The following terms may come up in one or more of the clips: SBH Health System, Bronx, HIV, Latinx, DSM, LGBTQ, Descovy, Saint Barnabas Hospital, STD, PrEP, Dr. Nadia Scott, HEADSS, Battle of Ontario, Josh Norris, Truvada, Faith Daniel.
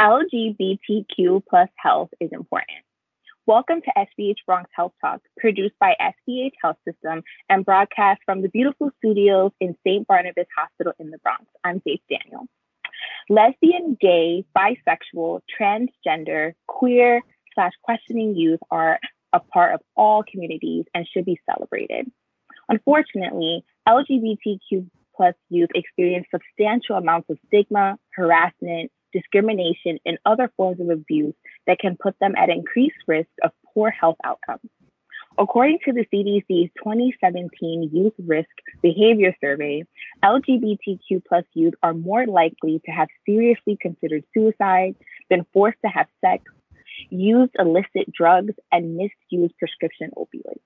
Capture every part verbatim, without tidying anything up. L G B T Q plus health is important. Welcome to S B H Bronx Health Talk, produced by S B H Health System and broadcast from the beautiful studios in Saint Barnabas Hospital in the Bronx. I'm Faith Daniel. Lesbian, gay, bisexual, transgender, queer, slash questioning youth are a part of all communities and should be celebrated. Unfortunately, L G B T Q plus youth experience substantial amounts of stigma, harassment, discrimination, and other forms of abuse that can put them at increased risk of poor health outcomes. According to the C D C's twenty seventeen Youth Risk Behavior Survey, L G B T Q plus youth are more likely to have seriously considered suicide, been forced to have sex, used illicit drugs, and misused prescription opioids.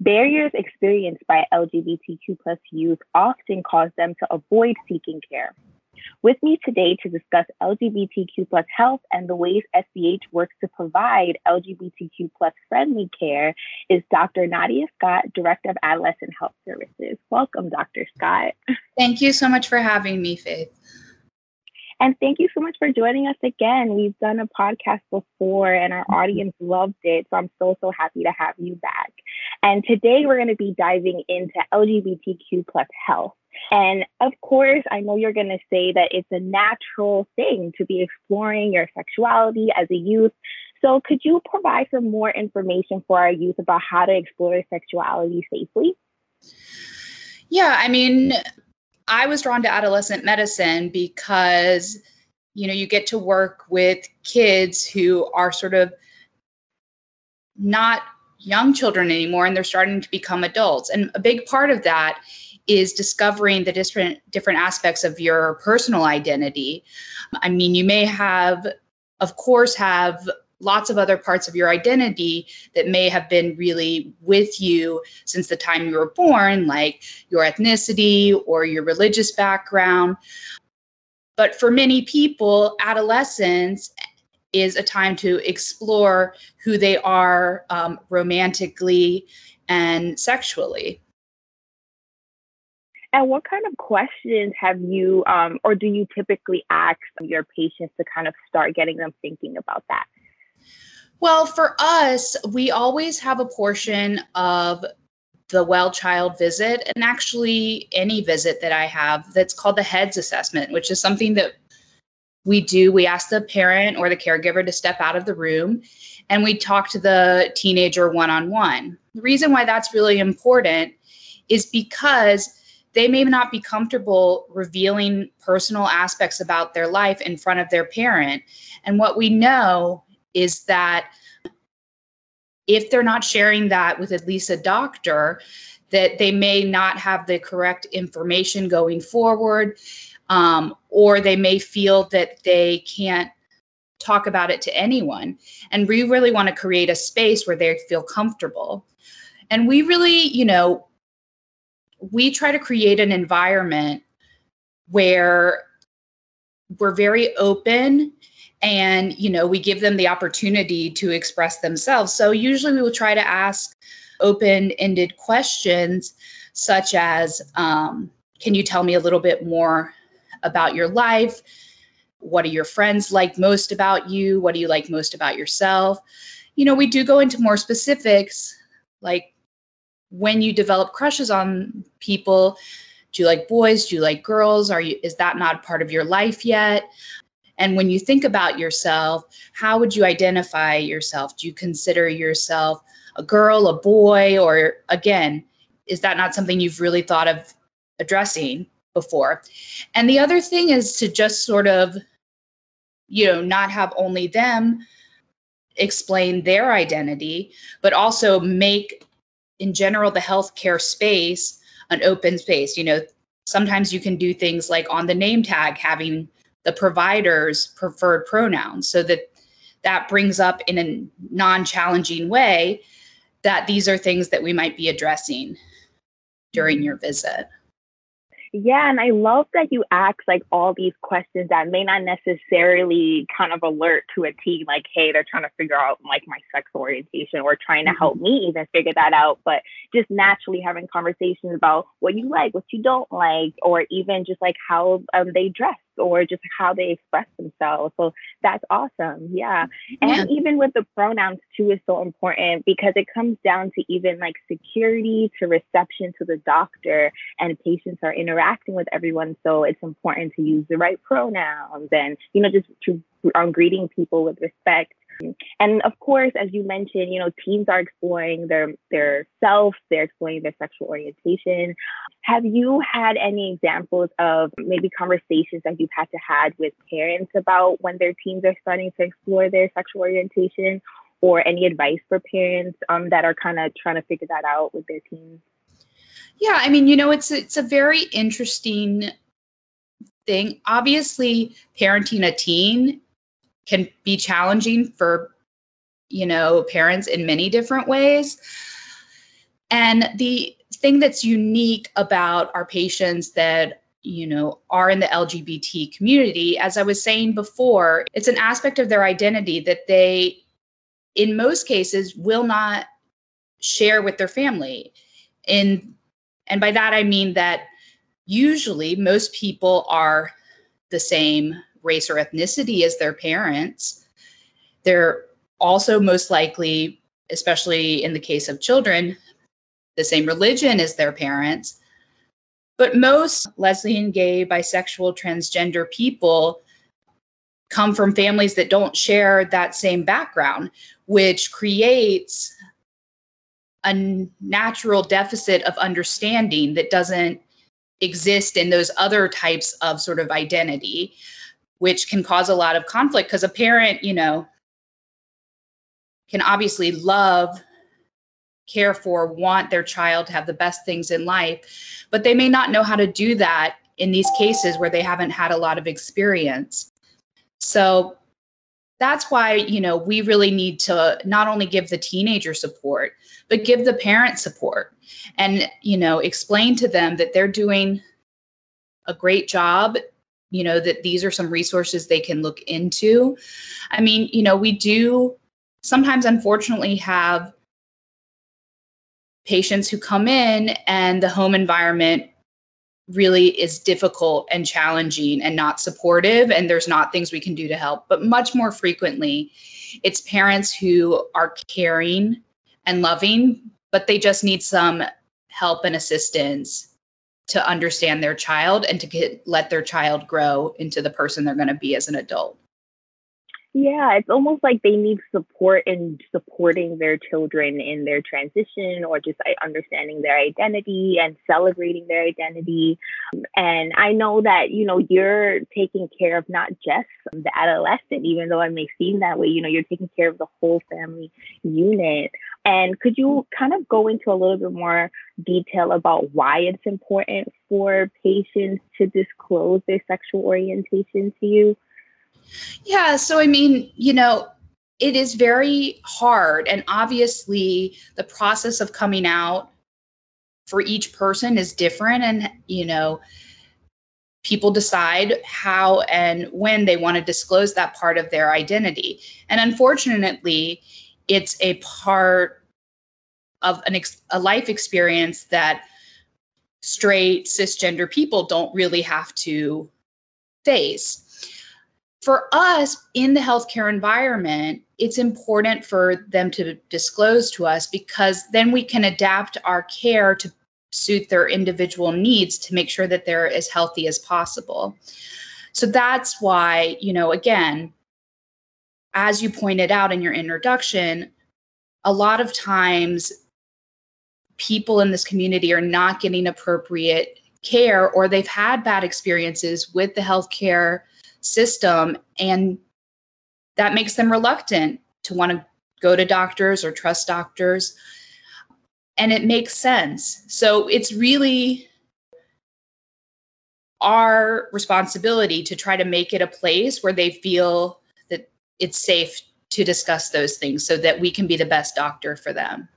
Barriers experienced by L G B T Q plus youth often cause them to avoid seeking care. With me today to discuss L G B T Q plus health and the ways S B H works to provide L G B T Q plus friendly care is Doctor Nadia Scott, Director of Adolescent Health Services. Welcome, Doctor Scott. Thank you so much for having me, Faith. And thank you so much for joining us again. We've done a podcast before and our audience loved it. So I'm so, so happy to have you back. And today we're going to be diving into L G B T Q plus health. And of course, I know you're going to say that it's a natural thing to be exploring your sexuality as a youth. So could you provide some more information for our youth about how to explore sexuality safely? Yeah, I mean, I was drawn to adolescent medicine because, you know, you get to work with kids who are sort of not young children anymore, and they're starting to become adults. And a big part of that is discovering the different different aspects of your personal identity. I mean, you may have, of course, have lots of other parts of your identity that may have been really with you since the time you were born, like your ethnicity or your religious background. But for many people, adolescence is a time to explore who they are um, romantically and sexually. And what kind of questions have you, um, or do you typically ask your patients to kind of start getting them thinking about that? Well, for us, we always have a portion of the well child visit, and actually any visit that I have, that's called the HEADSS assessment, which is something that we do. We ask the parent or the caregiver to step out of the room and we talk to the teenager one-on-one. The reason why that's really important is because they may not be comfortable revealing personal aspects about their life in front of their parent. And what we know is that if they're not sharing that with at least a doctor, that they may not have the correct information going forward, um, or they may feel that they can't talk about it to anyone. And we really want to create a space where they feel comfortable. And we really, you know, we try to create an environment where we're very open. And, you know, we give them the opportunity to express themselves. So usually we will try to ask open-ended questions such as, um, can you tell me a little bit more about your life? What do your friends like most about you? What do you like most about yourself? You know, we do go into more specifics, like when you develop crushes on people, do you like boys? Do you like girls? Are you, is that not part of your life yet? And when you think about yourself, how would you identify yourself? Do you consider yourself a girl, a boy, or again, is that not something you've really thought of addressing before? And the other thing is to just sort of, you know, not have only them explain their identity, but also make, in general, the healthcare space an open space. You know, sometimes you can do things like on the name tag, having the provider's preferred pronouns, so that that brings up in a non-challenging way that these are things that we might be addressing during your visit. Yeah, and I love that you ask like all these questions that may not necessarily kind of alert to a teen, like, hey, they're trying to figure out like my sex orientation or trying to help me even figure that out. But just naturally having conversations about what you like, what you don't like, or even just like how um, they dress. or just how they express themselves. So that's awesome. Yeah. And yeah. even with the pronouns too is so important, because it comes down to even like security to reception to the doctor, and patients are interacting with everyone. So it's important to use the right pronouns and, you know, just to, um, greeting people with respect. And of course, as you mentioned, you know, teens are exploring their their self, they're exploring their sexual orientation. Have you had any examples of maybe conversations that you've had to have with parents about when their teens are starting to explore their sexual orientation, or any advice for parents um, that are kind of trying to figure that out with their teens? Yeah, I mean, you know, it's it's a very interesting thing. Obviously, parenting a teen can be challenging for, you know, parents in many different ways. And the thing that's unique about our patients that, you know, are in the L G B T community, as I was saying before, it's an aspect of their identity that they, in most cases, will not share with their family. And, and by that, I mean that usually most people are the same race or ethnicity as their parents. They're also most likely, especially in the case of children, the same religion as their parents. But most lesbian, gay, bisexual, transgender people come from families that don't share that same background, which creates a natural deficit of understanding that doesn't exist in those other types of sort of identity, which can cause a lot of conflict, because a parent, you know, can obviously love, care for, want their child to have the best things in life, but they may not know how to do that in these cases where they haven't had a lot of experience. So that's why, you know, we really need to not only give the teenager support, but give the parent support, and, you know, explain to them that they're doing a great job, you know, that these are some resources they can look into. I mean, you know, we do sometimes unfortunately have patients who come in and the home environment really is difficult and challenging and not supportive, and there's not things we can do to help. But much more frequently, it's parents who are caring and loving, but they just need some help and assistance to understand their child and to get, let their child grow into the person they're going to be as an adult. Yeah, it's almost like they need support in supporting their children in their transition, or just understanding their identity and celebrating their identity. And I know that, you know, you're taking care of not just the adolescent, even though it may seem that way, you know, you're taking care of the whole family unit. And could you kind of go into a little bit more detail about why it's important for patients to disclose their sexual orientation to you? Yeah, so I mean, you know, it is very hard. And obviously, the process of coming out for each person is different. And, you know, people decide how and when they want to disclose that part of their identity. And unfortunately, it's a part of an ex- a life experience that straight, cisgender people don't really have to face. For us in the healthcare environment, it's important for them to disclose to us, because then we can adapt our care to suit their individual needs to make sure that they're as healthy as possible. So that's why, you know, again, as you pointed out in your introduction, a lot of times people in this community are not getting appropriate care, or they've had bad experiences with the healthcare system, and that makes them reluctant to want to go to doctors or trust doctors. And it makes sense. So it's really our responsibility to try to make it a place where they feel that it's safe to discuss those things, so that we can be the best doctor for them.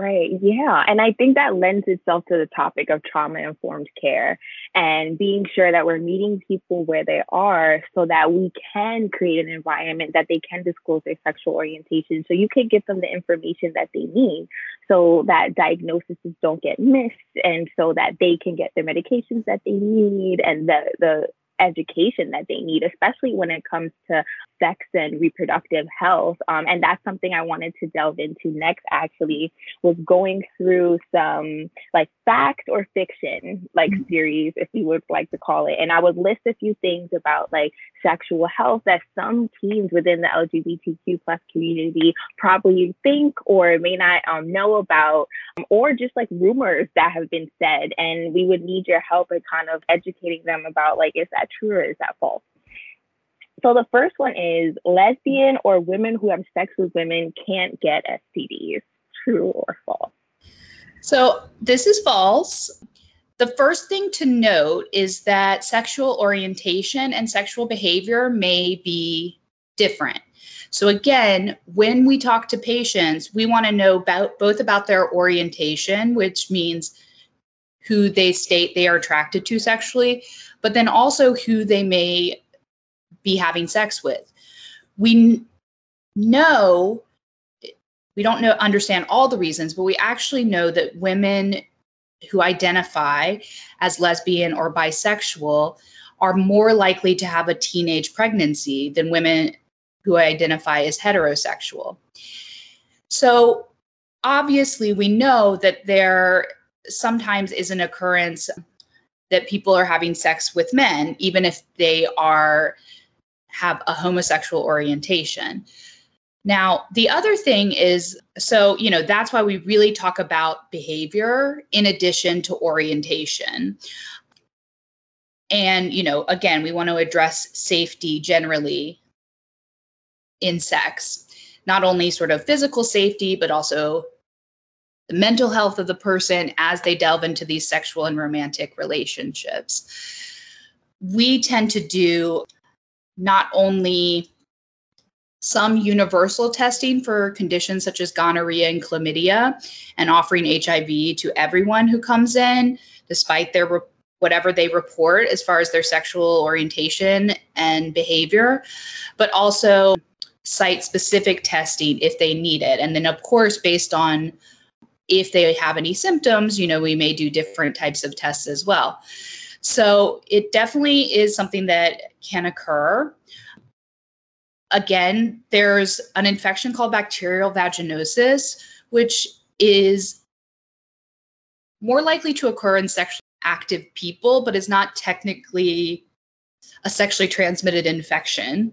Right. Yeah. And I think that lends itself to the topic of trauma-informed care, and being sure that we're meeting people where they are, so that we can create an environment that they can disclose their sexual orientation, so you can give them the information that they need, so that diagnoses don't get missed, and so that they can get their medications that they need, and the, the education that they need, especially when it comes to sex and reproductive health. Um, and that's something I wanted to delve into next, actually, was going through some like fact or fiction, like series, if you would like to call it. And I would list a few things about like sexual health that some teens within the L G B T Q plus community probably think or may not um, know about, um, or just like rumors that have been said. And we would need your help in kind of educating them about like, is that true or is that false? So the first one is lesbian or women who have sex with women can't get S T Ds. True or false? So this is false. The first thing to note is that sexual orientation and sexual behavior may be different. So again, when we talk to patients, we want to know about both about their orientation, which means who they state they are attracted to sexually, but then also who they may be having sex with. We know, we don't know, understand all the reasons, but we actually know that women who identify as lesbian or bisexual are more likely to have a teenage pregnancy than women who identify as heterosexual. So obviously we know that there sometimes is an occurrence that people are having sex with men, even if they are have a homosexual orientation. Now, the other thing is, so, you know, that's why we really talk about behavior in addition to orientation. And, you know, again, we want to address safety generally in sex, not only sort of physical safety, but also the mental health of the person as they delve into these sexual and romantic relationships. We tend to do not only some universal testing for conditions such as gonorrhea and chlamydia and offering H I V to everyone who comes in, despite their re- whatever they report as far as their sexual orientation and behavior, but also site-specific testing if they need it. And then, of course, based on if they have any symptoms, you know, we may do different types of tests as well. So it definitely is something that can occur. Again, there's an infection called bacterial vaginosis, which is more likely to occur in sexually active people, but is not technically a sexually transmitted infection.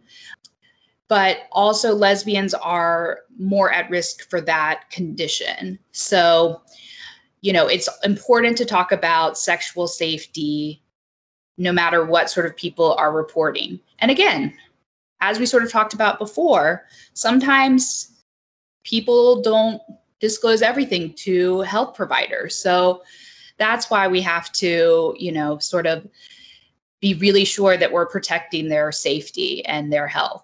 But also lesbians are more at risk for that condition. So, you know, it's important to talk about sexual safety, no matter what sort of people are reporting. And again, as we sort of talked about before, sometimes people don't disclose everything to health providers. So that's why we have to, you know, sort of be really sure that we're protecting their safety and their health.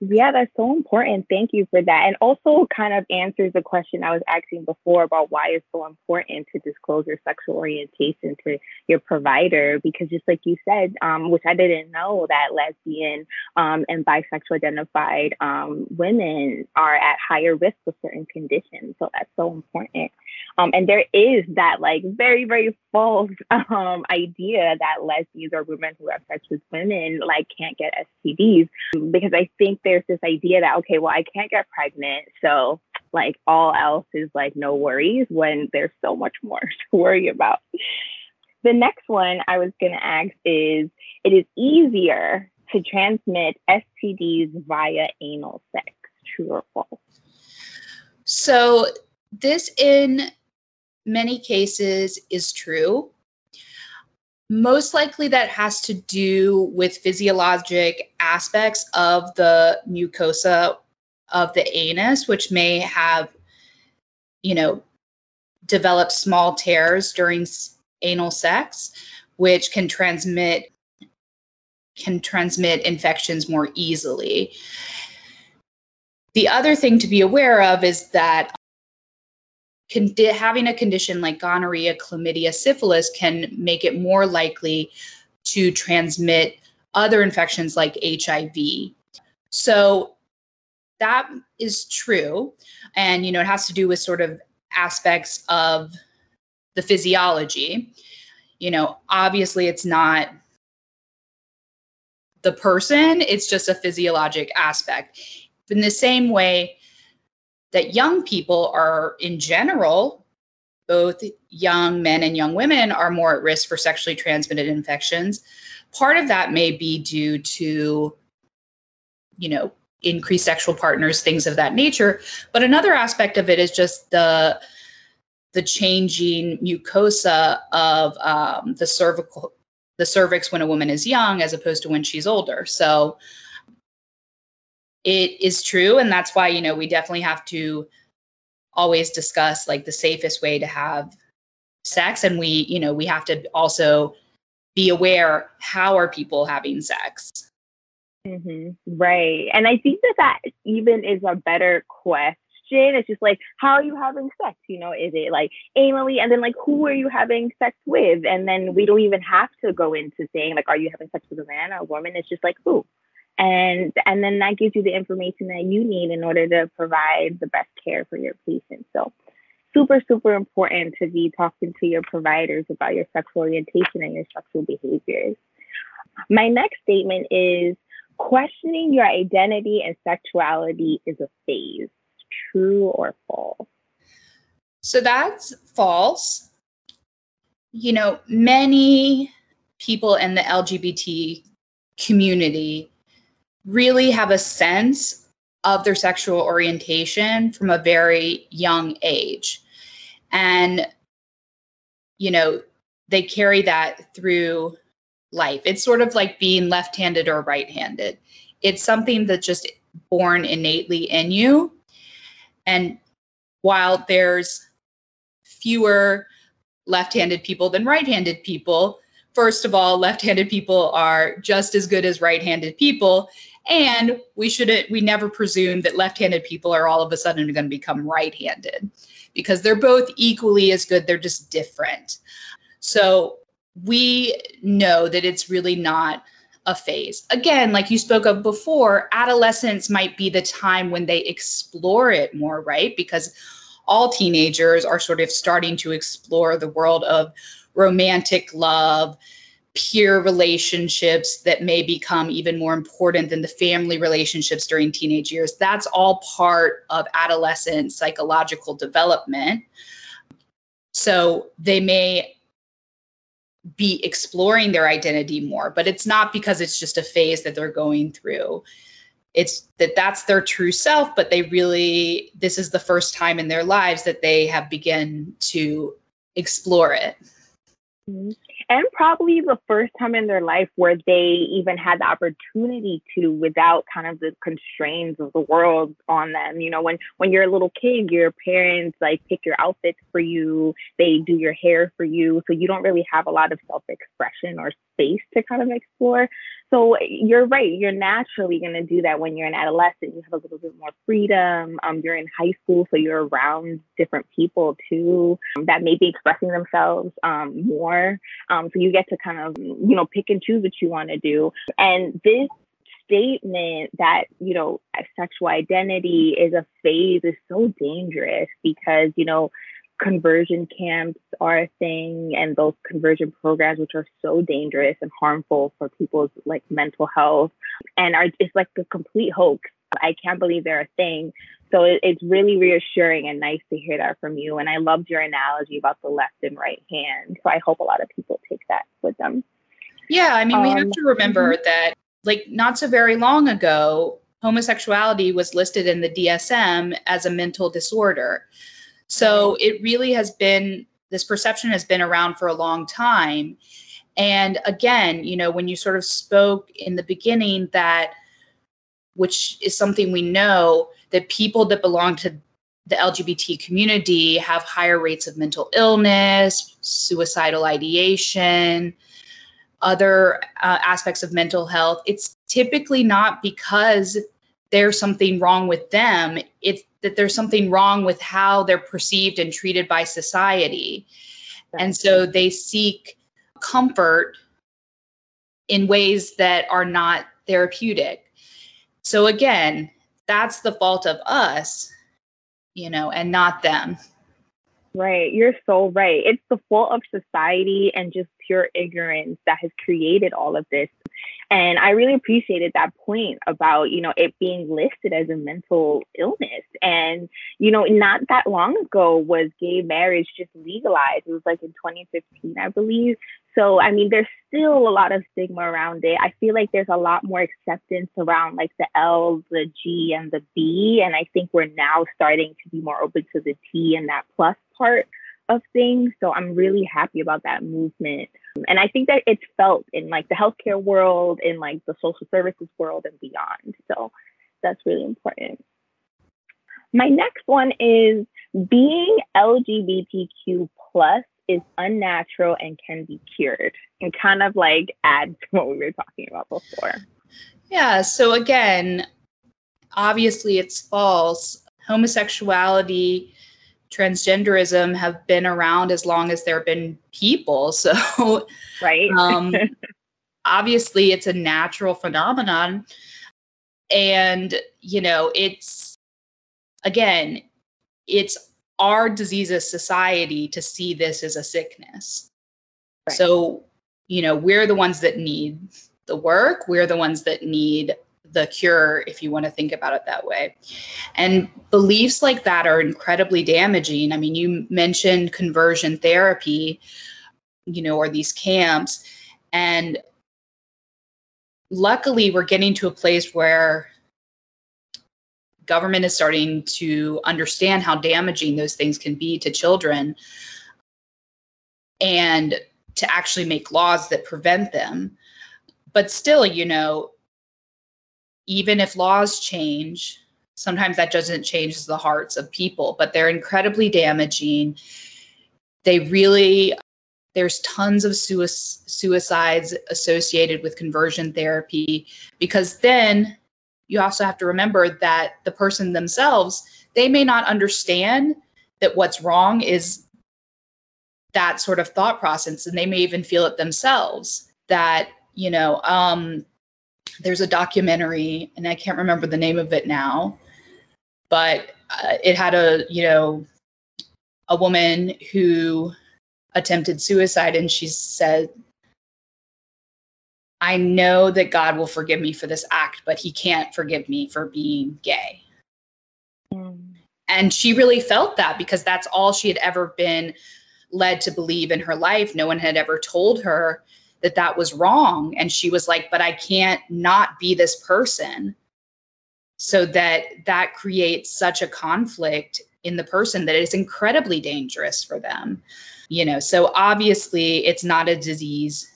Yeah, that's so important. Thank you for that. And also kind of answers the question I was asking before about why it's so important to disclose your sexual orientation to your provider, because just like you said, um, which I didn't know, that lesbian um, and bisexual identified um, women are at higher risk for certain conditions. So that's so important. Um, and there is that like very, very false um, idea that lesbians or women who have sex with women like can't get S T Ds, because I think there's this idea that, okay, well, I can't get pregnant, so like all else is like no worries, when there's so much more to worry about. The next one I was going to ask is, it is easier to transmit S T Ds via anal sex. True or false? So this in many cases is true. Most likely that has to do with physiologic aspects of the mucosa of the anus, which may have, you know, developed small tears during anal sex, which can transmit can transmit infections more easily. The other thing to be aware of is that Condi- having a condition like gonorrhea, chlamydia, syphilis can make it more likely to transmit other infections like H I V. So that is true. And, you know, it has to do with sort of aspects of the physiology. You know, obviously it's not the person. It's just a physiologic aspect. In the same way that young people are, in general, both young men and young women are more at risk for sexually transmitted infections. Part of that may be due to, you know, increased sexual partners, things of that nature. But another aspect of it is just the the changing mucosa of um, the cervical, the cervix when a woman is young, as opposed to when she's older. So it is true. And that's why, you know, we definitely have to always discuss like the safest way to have sex. And we, you know, we have to also be aware, how are people having sex? Mm-hmm. Right. And I think that that even is a better question. It's just like, how are you having sex? You know, is it like anally? And then like, who are you having sex with? And then we don't even have to go into saying like, are you having sex with a man or a woman? It's just like, who? And and then that gives you the information that you need in order to provide the best care for your patient. So super, super important to be talking to your providers about your sexual orientation and your sexual behaviors. My next statement is, questioning your identity and sexuality is a phase. True or false? So that's false. You know, many people in the L G B T community really have a sense of their sexual orientation from a very young age. And, you know, they carry that through life. It's sort of like being left-handed or right-handed. It's something that's just born innately in you. And while there's fewer left-handed people than right-handed people, first of all, left-handed people are just as good as right-handed people. And we shouldn't, we never presume that left-handed people are all of a sudden going to become right-handed, because they're both equally as good. They're just different. So we know that it's really not a phase. Again, like you spoke of before, adolescence might be the time when they explore it more, right? Because all teenagers are sort of starting to explore the world of romantic love, peer relationships that may become even more important than the family relationships during teenage years. That's all part of adolescent psychological development. So they may be exploring their identity more, but it's not because it's just a phase that they're going through. It's that that's their true self, but they really, this is the first time in their lives that they have begun to explore it. And probably the first time in their life where they even had the opportunity to, without kind of the constraints of the world on them. You know, when, when you're a little kid, your parents like pick your outfits for you, they do your hair for you. So you don't really have a lot of self-expression or space to kind of explore. So you're right. You're naturally going to do that when you're an adolescent. You have a little bit more freedom. Um, you're in high school, so you're around different people too that may be expressing themselves um, more. Um, so you get to kind of, you know, pick and choose what you want to do. And this statement that, you know, sexual identity is a phase is so dangerous, because, you know, conversion camps are a thing, and those conversion programs, which are so dangerous and harmful for people's like mental health, and are it's like a complete hoax. I can't believe they're a thing. So it, it's really reassuring and nice to hear that from you. And I loved your analogy about the left and right hand. So I hope a lot of people take that with them. Yeah, I mean, um, we have to remember that, like, not so very long ago, homosexuality was listed in the D S M as a mental disorder. So it really has been, this perception has been around for a long time. And again, you know, when you sort of spoke in the beginning that, which is something we know, that people that belong to the L G B T community have higher rates of mental illness, suicidal ideation, other uh, aspects of mental health. It's typically not because there's something wrong with them. It's that there's something wrong with how they're perceived and treated by society. And so they seek comfort in ways that are not therapeutic. So again, that's the fault of us, you know, and not them. Right. You're so right. It's the fault of society and just pure ignorance that has created all of this. And I really appreciated that point about, you know, it being listed as a mental illness. And, you know, not that long ago was gay marriage just legalized. It was like in twenty fifteen, I believe. So, I mean, there's still a lot of stigma around it. I feel like there's a lot more acceptance around like the L, the G, and the B. And I think we're now starting to be more open to the T and that plus part of things. So I'm really happy about that movement. And I think that it's felt in like the healthcare world, in like the social services world and beyond. So that's really important. My next one is being L G B T Q plus is unnatural and can be cured, and kind of like add to what we were talking about before. Yeah. So again, obviously it's false. Homosexuality, transgenderism have been around as long as there have been people. So right. um, obviously it's a natural phenomenon. And, you know, it's, again, it's our disease as society to see this as a sickness. Right. So, you know, we're the ones that need the work. We're the ones that need the cure, if you want to think about it that way. And beliefs like that are incredibly damaging. I mean, you mentioned conversion therapy, you know, or these camps. And luckily, we're getting to a place where government is starting to understand how damaging those things can be to children and to actually make laws that prevent them. But still, you know, even if laws change, sometimes that doesn't change the hearts of people, but they're incredibly damaging. They really, there's tons of suicides associated with conversion therapy, because then you also have to remember that the person themselves, they may not understand that what's wrong is that sort of thought process. And they may even feel it themselves that, you know, um, there's a documentary, and I can't remember the name of it now, but uh, it had a, you know, a woman who attempted suicide, and she said, I know that God will forgive me for this act, but he can't forgive me for being gay. Mm. And she really felt that, because that's all she had ever been led to believe in her life. No one had ever told her that that was wrong. And she was like, but I can't not be this person. So that that creates such a conflict in the person that it's incredibly dangerous for them. You know, so obviously it's not a disease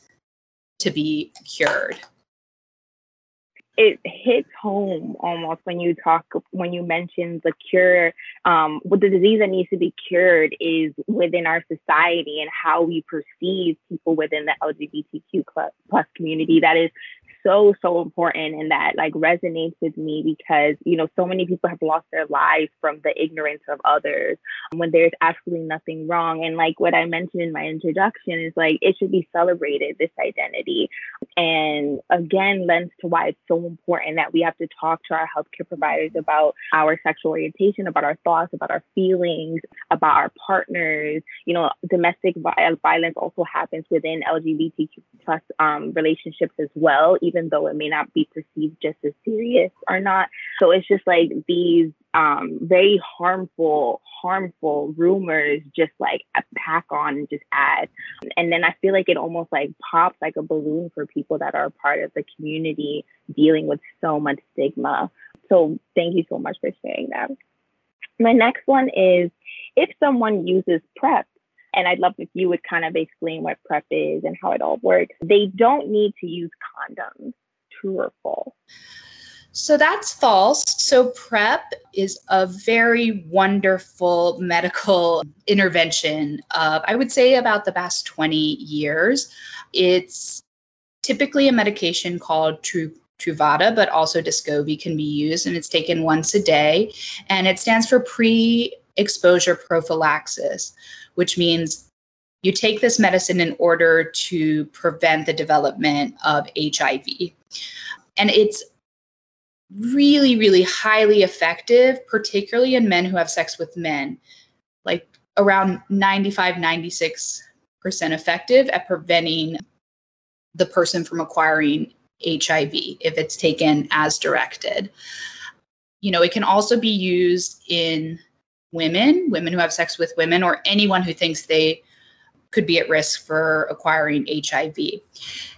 to be cured. It hits home almost when you talk, when you mention the cure, um, what the disease that needs to be cured is within our society and how we perceive people within the L G B T Q plus community. That is so, so important. And that like resonates with me, because, you know, so many people have lost their lives from the ignorance of others when there's absolutely nothing wrong. And like what I mentioned in my introduction is like, it should be celebrated, this identity. And again, lends to why it's so important that we have to talk to our healthcare providers about our sexual orientation, about our thoughts, about our feelings, about our partners. You know, domestic violence also happens within L G B T Q plus um, relationships as well, even though it may not be perceived just as serious or not. So it's just like these um, very harmful, harmful rumors just like pack on and just add. And then I feel like it almost like pops like a balloon for people that are a part of the community dealing with so much stigma. So thank you so much for sharing that. My next one is, if someone uses PrEP, and I'd love if you would kind of explain what PrEP is and how it all works. They don't need to use condoms. True or false? So that's false. So PrEP is a very wonderful medical intervention of, I would say, about the past twenty years. It's typically a medication called Tru- Truvada, but also Descovy can be used, and it's taken once a day. And it stands for pre-exposure prophylaxis, which means you take this medicine in order to prevent the development of H I V. And it's really, really highly effective, particularly in men who have sex with men, like around ninety-five, ninety-six percent effective at preventing the person from acquiring H I V if it's taken as directed. You know, it can also be used in women, women who have sex with women, or anyone who thinks they could be at risk for acquiring H I V.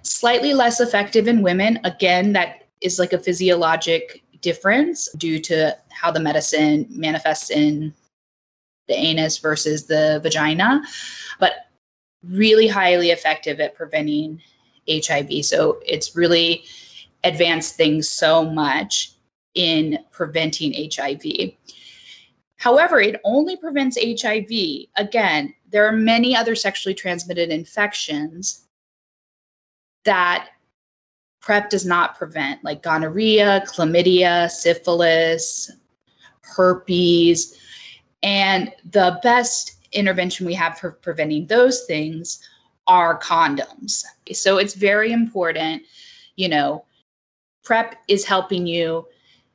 Slightly less effective in women. Again, that is like a physiologic difference due to how the medicine manifests in the anus versus the vagina, but really highly effective at preventing H I V. So it's really advanced things so much in preventing H I V. However, it only prevents H I V. Again, there are many other sexually transmitted infections that PrEP does not prevent, like gonorrhea, chlamydia, syphilis, herpes. And the best intervention we have for preventing those things are condoms. So it's very important, you know, PrEP is helping you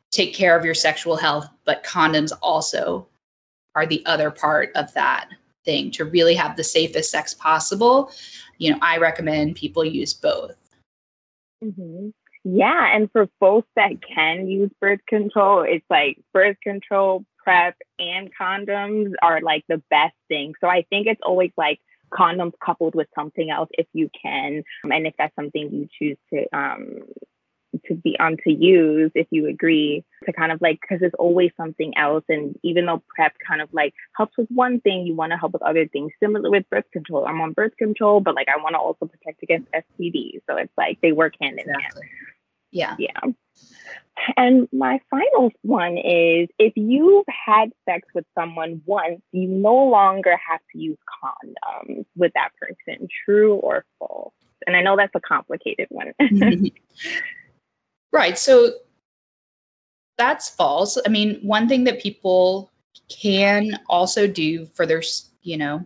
take care of your sexual health, but condoms also are the other part of that thing to really have the safest sex possible. You know, I recommend people use both. Mm-hmm. Yeah. And for folks that can use birth control, it's like birth control, PrEP, and condoms are like the best thing. So I think it's always like condoms coupled with something else if you can. And if that's something you choose to, um, to be on to use, if you agree to kind of like, because there's always something else. And even though PrEP kind of like helps with one thing, you want to help with other things. Similar with birth control. I'm on birth control, but like I want to also protect against S T D. So it's like they work hand in hand. Yeah. Yeah. And my final one is, if you've had sex with someone once, you no longer have to use condoms with that person. True or false? And I know that's a complicated one. Right. So that's false. I mean, one thing that people can also do for their, you know,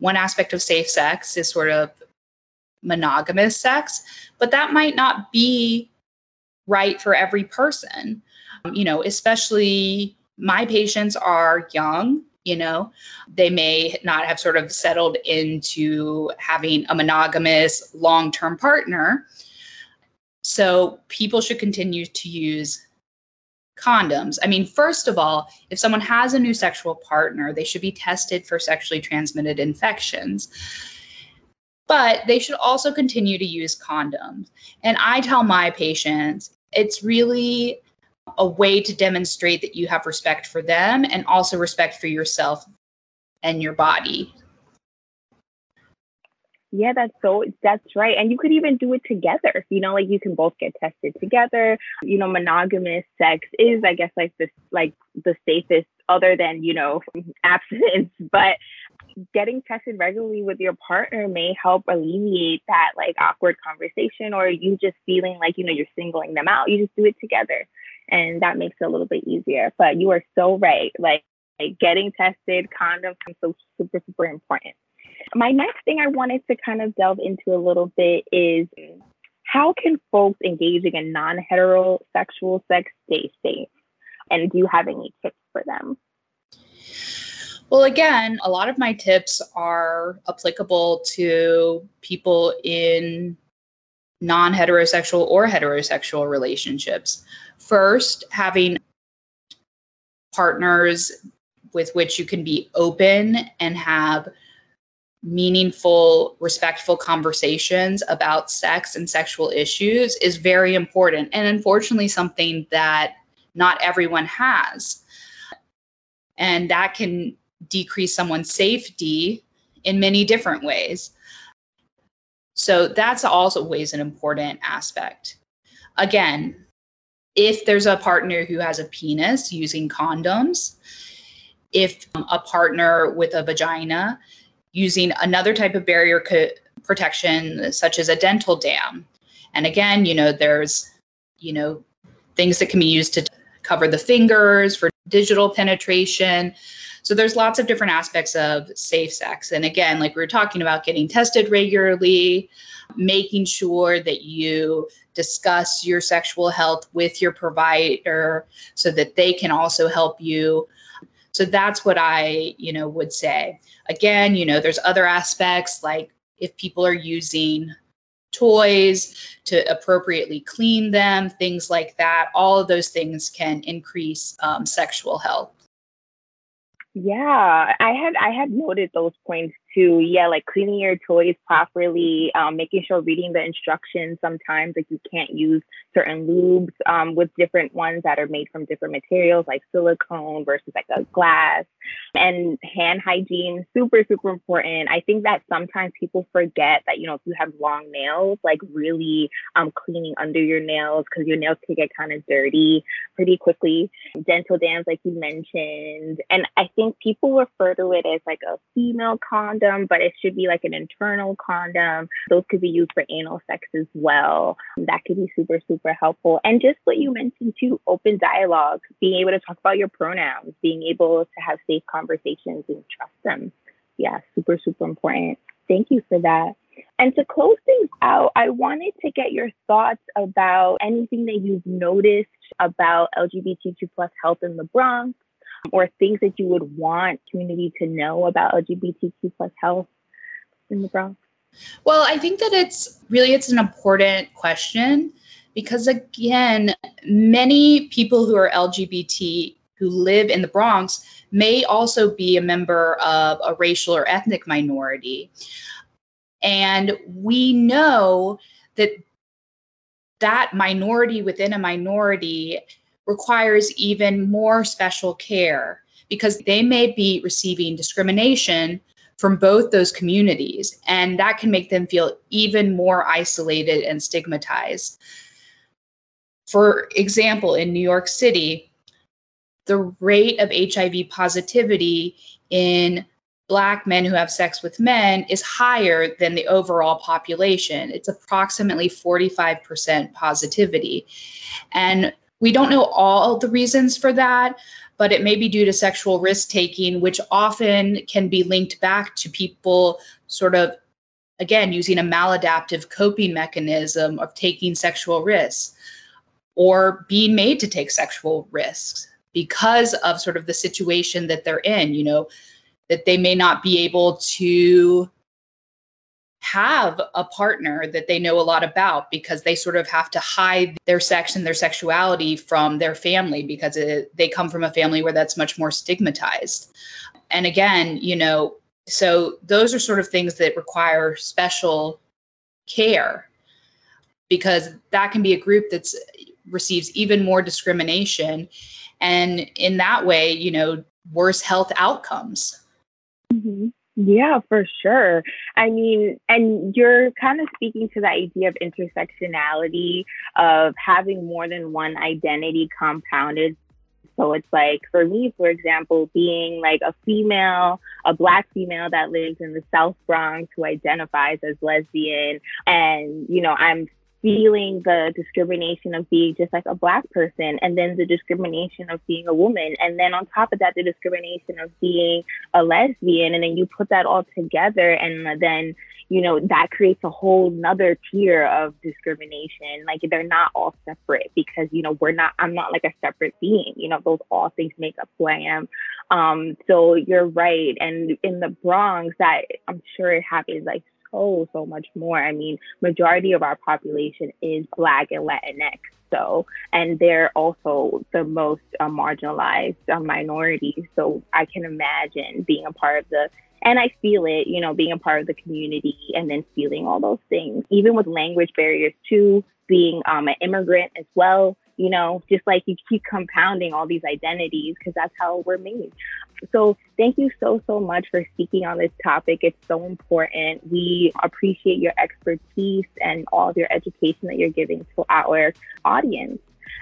one aspect of safe sex is sort of monogamous sex, but that might not be right for every person. Um, you know, especially my patients are young, you know, they may not have sort of settled into having a monogamous long-term partner. So people should continue to use condoms. I mean, first of all, if someone has a new sexual partner, they should be tested for sexually transmitted infections. But they should also continue to use condoms. And I tell my patients, it's really a way to demonstrate that you have respect for them and also respect for yourself and your body. Yeah, that's so, that's right. And you could even do it together. You know, like you can both get tested together. You know, monogamous sex is, I guess, like this, like the safest other than, you know, abstinence, but getting tested regularly with your partner may help alleviate that like awkward conversation, or you just feeling like, you know, you're singling them out. You just do it together and that makes it a little bit easier, but you are so right. Like, like getting tested, condoms are so super, super important. My next thing I wanted to kind of delve into a little bit is, how can folks engaging in non-heterosexual sex stay safe? And do you have any tips for them? Well, again, a lot of my tips are applicable to people in non-heterosexual or heterosexual relationships. First, having partners with which you can be open and have meaningful, respectful conversations about sex and sexual issues is very important, and unfortunately something that not everyone has. And that can decrease someone's safety in many different ways. So that's also always an important aspect. Again, if there's a partner who has a penis, using condoms. If a partner with a vagina, using another type of barrier co- protection, such as a dental dam. And again, you know, there's, you know, things that can be used to cover the fingers for digital penetration. So there's lots of different aspects of safe sex. And again, like we were talking about, getting tested regularly, making sure that you discuss your sexual health with your provider so that they can also help you. So that's what I, you know, would say. Again, you know, there's other aspects, like if people are using toys, to appropriately clean them, things like that. All of those things can increase um, sexual health. Yeah, I had I had noted those points too. Yeah, like cleaning your toys properly, um, making sure reading the instructions sometimes, like you can't use certain lubes um, with different ones that are made from different materials like silicone versus like a glass. And hand hygiene, super, super important. I think that sometimes people forget that, you know, if you have long nails, like really um, cleaning under your nails because your nails can get kind of dirty pretty quickly. Dental dams, like you mentioned. And I think people refer to it as like a female condom, but it should be like an internal condom. Those could be used for anal sex as well. That could be super, super helpful. And just what you mentioned too, open dialogue, being able to talk about your pronouns, being able to have safe conversations and trust them. Yeah, super, super important. Thank you for that. And to close things out, I wanted to get your thoughts about anything that you've noticed about L G B T Q plus health in the Bronx, or things that you would want community to know about L G B T Q plus health in the Bronx. Well, I think that it's really, it's an important question because, again, many people who are L G B T who live in the Bronx may also be a member of a racial or ethnic minority. And we know that that minority within a minority requires even more special care because they may be receiving discrimination from both those communities, and that can make them feel even more isolated and stigmatized. For example, in New York City, the rate of H I V positivity in Black men who have sex with men is higher than the overall population. It's approximately forty-five percent positivity. And we don't know all the reasons for that, but it may be due to sexual risk-taking, which often can be linked back to people sort of, again, using a maladaptive coping mechanism of taking sexual risks or being made to take sexual risks because of sort of the situation that they're in, you know, that they may not be able to have a partner that they know a lot about because they sort of have to hide their sex and their sexuality from their family because it, they come from a family where that's much more stigmatized. And again, you know, so those are sort of things that require special care because that can be a group that receives even more discrimination. And in that way, you know, worse health outcomes. Mm-hmm. Yeah, for sure. I mean, and you're kind of speaking to the idea of intersectionality, of having more than one identity compounded. So it's like, for me, for example, being like a female, a Black female that lives in the South Bronx who identifies as lesbian, and, you know, I'm feeling the discrimination of being just like a Black person, and then the discrimination of being a woman, and then on top of that, the discrimination of being a lesbian, and then you put that all together, and then, you know, that creates a whole nother tier of discrimination. Like, they're not all separate because, you know, we're not, I'm not like a separate being, you know, those all things make up who I am. Um, so you're right. And in the Bronx, that I'm sure it happens like oh, so much more. I mean, majority of our population is Black and Latinx. So, and they're also the most uh, marginalized uh, minorities. So I can imagine being a part of the, and I feel it, you know, being a part of the community and then feeling all those things, even with language barriers too, being um, an immigrant as well, you know, just like you keep compounding all these identities because that's how we're made. So thank you so, so much for speaking on this topic. It's so important. We appreciate your expertise and all of your education that you're giving to our audience.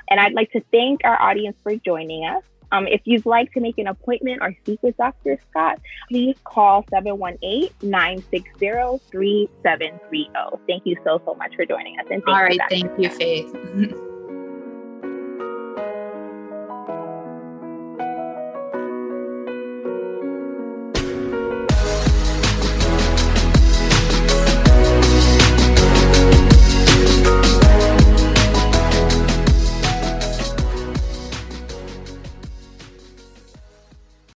And I'd like to thank our audience for joining us. Um, if you'd like to make an appointment or speak with Doctor Scott, please call seven one eight, nine six zero, three seven three zero. Thank you so, so much for joining us. And thank all right. You, thank you, Faith.